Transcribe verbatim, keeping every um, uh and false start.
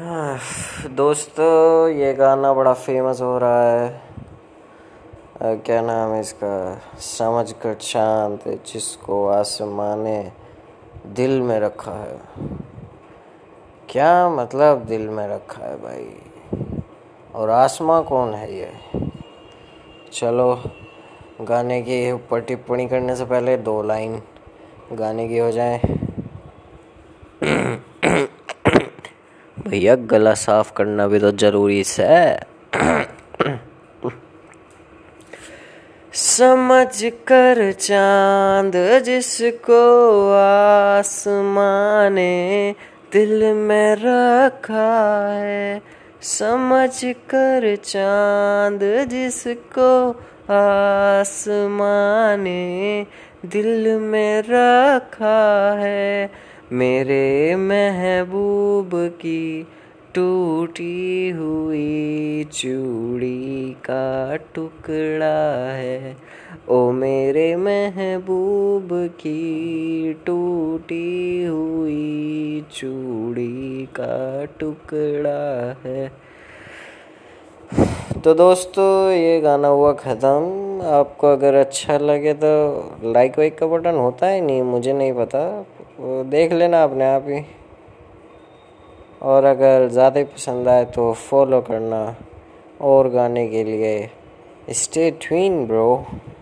दोस्तों ये गाना बड़ा फेमस हो रहा है, आ, क्या नाम है इसका, समझ कर चांद जिसको आसमान ने दिल में रखा है। क्या मतलब दिल में रखा है भाई, और आसमां कौन है ये। चलो गाने की ऊपर टिप्पणी करने से पहले दो लाइन गाने की हो जाए। भैया गला साफ करना भी तो जरूरी है। समझ कर चांद जिसको आसमान ने दिल में रखा है, समझ कर चांद जिसको आसमान ने दिल में रखा है, मेरे महबूब की टूटी हुई चूड़ी का टुकड़ा है। ओ मेरे महबूब की टूटी हुई चूड़ी का टुकड़ा है। तो दोस्तों ये गाना हुआ ख़त्म। आपको अगर अच्छा लगे तो लाइक वाइक का बटन होता है नहीं, मुझे नहीं पता, वो देख लेना अपने आप ही। और अगर ज़्यादा पसंद आए तो फॉलो करना और गाने के लिए स्टे ट्यून्ड ब्रो।